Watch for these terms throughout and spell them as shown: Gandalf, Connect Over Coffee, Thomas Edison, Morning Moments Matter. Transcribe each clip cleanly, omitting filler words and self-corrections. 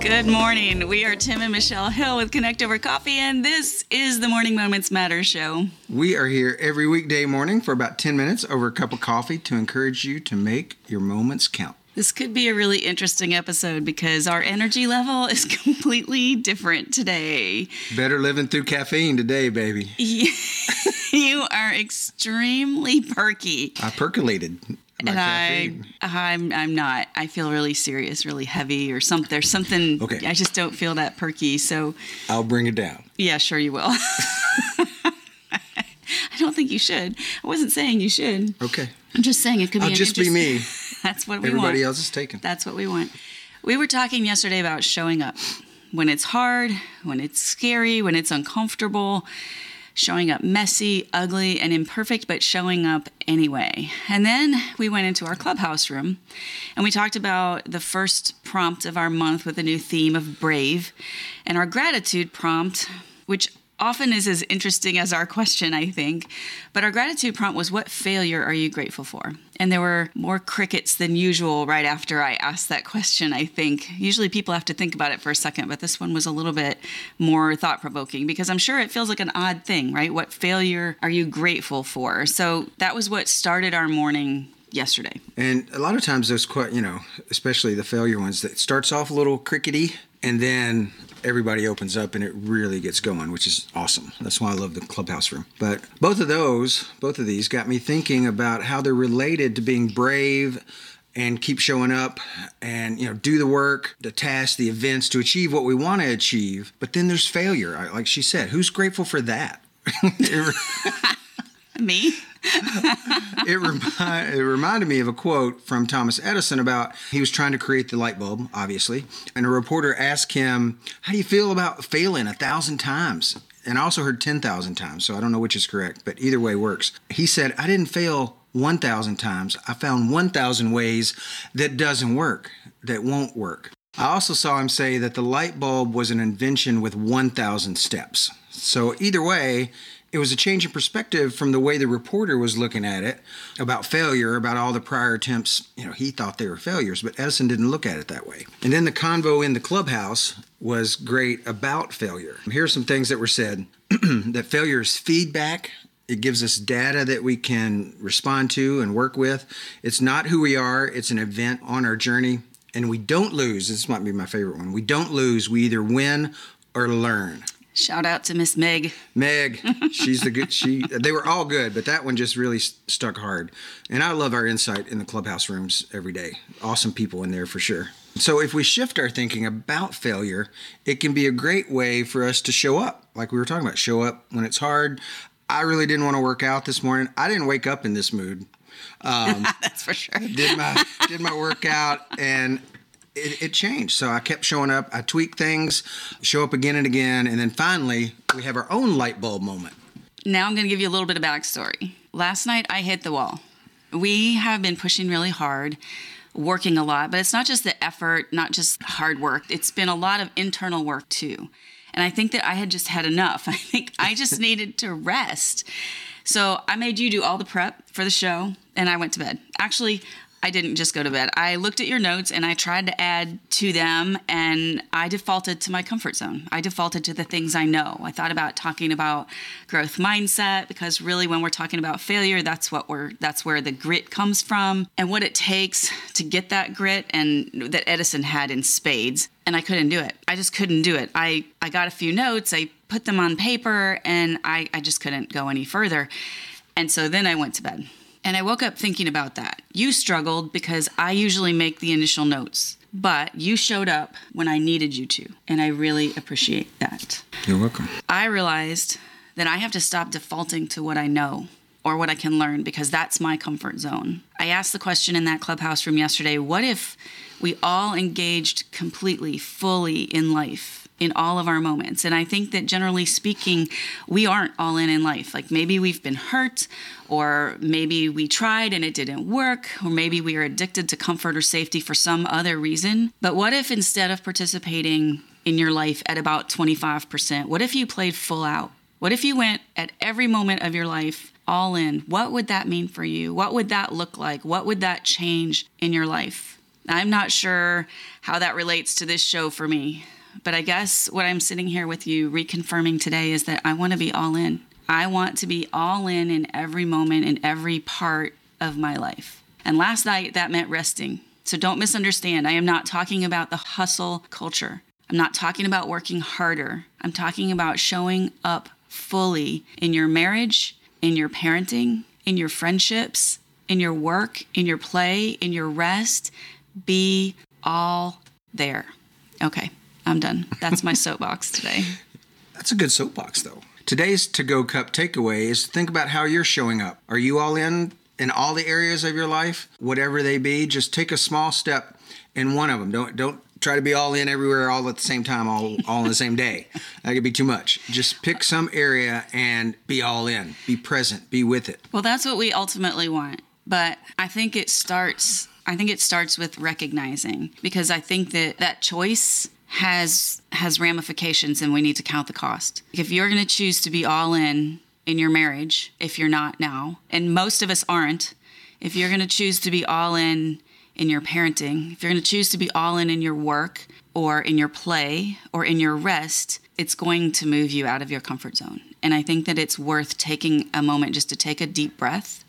Good morning. We are Tim and Michelle Hill with Connect Over Coffee, and this is the Morning Moments Matter show. We are here every weekday morning for about 10 minutes over a cup of coffee to encourage you to make your moments count. This could be a really interesting episode because our energy level is completely different today. Better living through caffeine today, baby. You are extremely perky. I percolated. I'm not. I feel really serious, really heavy or something. There's something. Okay. I just don't feel that perky. So I'll bring it down. Yeah, sure you will. I don't think you should. I wasn't saying you should. Okay. I'm just saying it could be. I'll just be me. That's what we want. Everybody else is taken. That's what we want. We were talking yesterday about showing up when it's hard, when it's scary, when it's uncomfortable. Showing up messy, ugly, and imperfect, but showing up anyway. And then we went into our clubhouse room, and we talked about the first prompt of our month with a new theme of brave, and our gratitude prompt, which often is as interesting as our question, I think. But our gratitude prompt was, what failure are you grateful for? And there were more crickets than usual right after I asked that question, I think. Usually people have to think about it for a second, but this one was a little bit more thought-provoking because I'm sure it feels like an odd thing, right? What failure are you grateful for? So that was what started our morning yesterday. And a lot of times those, especially the failure ones, that starts off a little crickety and then everybody opens up and it really gets going, which is awesome. That's why I love the clubhouse room. But both of these got me thinking about how they're related to being brave and keep showing up and, do the work, the tasks, the events to achieve what we want to achieve. But then there's failure. Like she said, who's grateful for that? Me? It reminded me of a quote from Thomas Edison about he was trying to create the light bulb, obviously, and a reporter asked him, how do you feel about failing 1,000 times? And I also heard 10,000 times, so I don't know which is correct, but either way works. He said, I didn't fail 1,000 times. I found 1,000 ways that doesn't work, that won't work. I also saw him say that the light bulb was an invention with 1,000 steps. So either way, it was a change in perspective from the way the reporter was looking at it about failure, about all the prior attempts. He thought they were failures, but Edison didn't look at it that way. And then the convo in the clubhouse was great about failure. Here are some things that were said, that failure is feedback. It gives us data that we can respond to and work with. It's not who we are. It's an event on our journey. And we don't lose. This might be my favorite one. We don't lose. We either win or learn. Shout out to Miss Meg. Meg, she's the good. They were all good, but that one just really stuck hard. And I love our insight in the clubhouse rooms every day. Awesome people in there for sure. So if we shift our thinking about failure, it can be a great way for us to show up, like we were talking about. Show up when it's hard. I really didn't want to work out this morning. I didn't wake up in this mood. That's for sure. Did my workout and. It changed. So I kept showing up. I tweaked things, show up again and again. And then finally, we have our own light bulb moment. Now I'm going to give you a little bit of backstory. Last night, I hit the wall. We have been pushing really hard, working a lot. But it's not just the effort, not just hard work. It's been a lot of internal work, too. And I think that I had just had enough. I think I just needed to rest. So I made you do all the prep for the show, and I went to bed. Actually, I didn't just go to bed. I looked at your notes and I tried to add to them, and I defaulted to my comfort zone. I defaulted to the things I know. I thought about talking about growth mindset, because really when we're talking about failure, that's where the grit comes from and what it takes to get that grit, and that Edison had in spades. And I couldn't do it. I just couldn't do it. I got a few notes, I put them on paper, and I just couldn't go any further. And so then I went to bed. And I woke up thinking about that. You struggled because I usually make the initial notes, but you showed up when I needed you to. And I really appreciate that. You're welcome. I realized that I have to stop defaulting to what I know or what I can learn, because that's my comfort zone. I asked the question in that clubhouse room yesterday, what if we all engaged completely, fully in life? In all of our moments. And I think that generally speaking, we aren't all in life. Like maybe we've been hurt, or maybe we tried and it didn't work, or maybe we are addicted to comfort or safety for some other reason. But what if instead of participating in your life at about 25%, what if you played full out? What if you went at every moment of your life all in? What would that mean for you? What would that look like? What would that change in your life? I'm not sure how that relates to this show for me, but I guess what I'm sitting here with you reconfirming today is that I want to be all in. I want to be all in every moment, in every part of my life. And last night, that meant resting. So don't misunderstand. I am not talking about the hustle culture. I'm not talking about working harder. I'm talking about showing up fully in your marriage, in your parenting, in your friendships, in your work, in your play, in your rest. Be all there. Okay, I'm done. That's my soapbox today. That's a good soapbox, though. Today's to-go cup takeaway is to think about how you're showing up. Are you all in all the areas of your life, whatever they be? Just take a small step in one of them. Don't try to be all in everywhere, all at the same time, all in the same day. That could be too much. Just pick some area and be all in. Be present. Be with it. Well, that's what we ultimately want. But I think it starts with recognizing, because I think that choice has ramifications, and we need to count the cost. If you're going to choose to be all in your marriage, if you're not now, and most of us aren't, if you're going to choose to be all in your parenting, if you're going to choose to be all in your work or in your play or in your rest, it's going to move you out of your comfort zone. And I think that it's worth taking a moment just to take a deep breath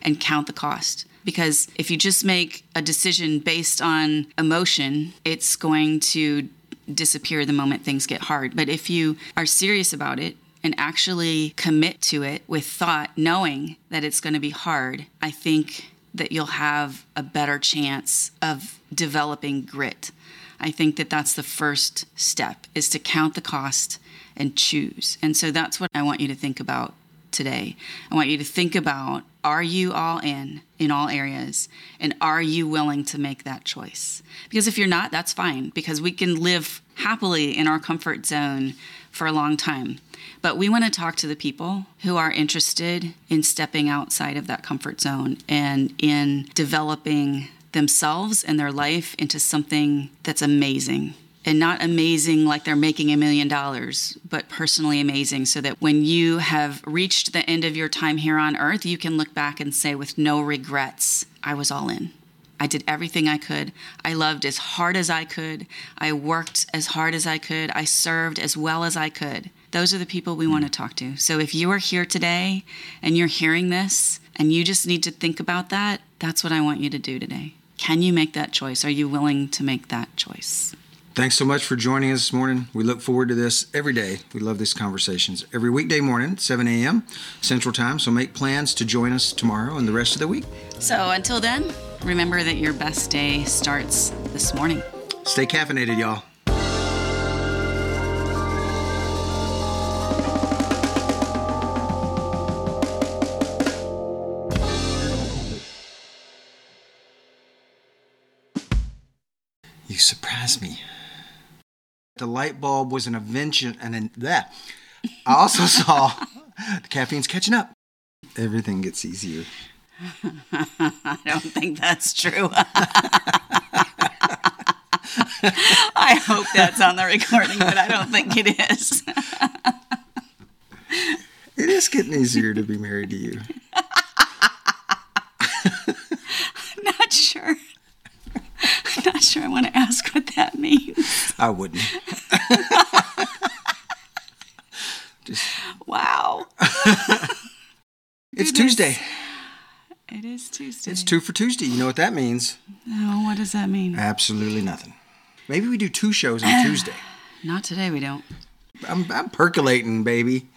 and count the cost. Because if you just make a decision based on emotion, it's going to disappear the moment things get hard. But if you are serious about it and actually commit to it with thought, knowing that it's going to be hard, I think that you'll have a better chance of developing grit. I think that that's the first step, is to count the cost and choose. And so that's what I want you to think about today. I want you to think about, are you all in all areas? And are you willing to make that choice? Because if you're not, that's fine, because we can live happily in our comfort zone for a long time. But we want to talk to the people who are interested in stepping outside of that comfort zone and in developing themselves and their life into something that's amazing. And not amazing like they're making $1 million, but personally amazing, so that when you have reached the end of your time here on earth, you can look back and say with no regrets, I was all in. I did everything I could. I loved as hard as I could. I worked as hard as I could. I served as well as I could. Those are the people we want to talk to. So if you are here today and you're hearing this and you just need to think about that, that's what I want you to do today. Can you make that choice? Are you willing to make that choice? Thanks so much for joining us this morning. We look forward to this every day. We love these conversations. Every weekday morning, 7 a.m. Central Time. So make plans to join us tomorrow and the rest of the week. So until then, remember that your best day starts this morning. Stay caffeinated, y'all. You surprised me. The light bulb was an invention, and then that. I also saw the caffeine's catching up. Everything gets easier. I don't think that's true. I hope that's on the recording, but I don't think it is. It is getting easier to be married to you. I'm not sure. I'm not sure I want to ask what that means. I wouldn't. Just wow. It's Tuesday. It is Tuesday. It's 2 for Tuesday. You know what that means? No, what does that mean? Absolutely nothing. Maybe we do 2 shows on Tuesday. Not today we don't. I'm percolating, baby.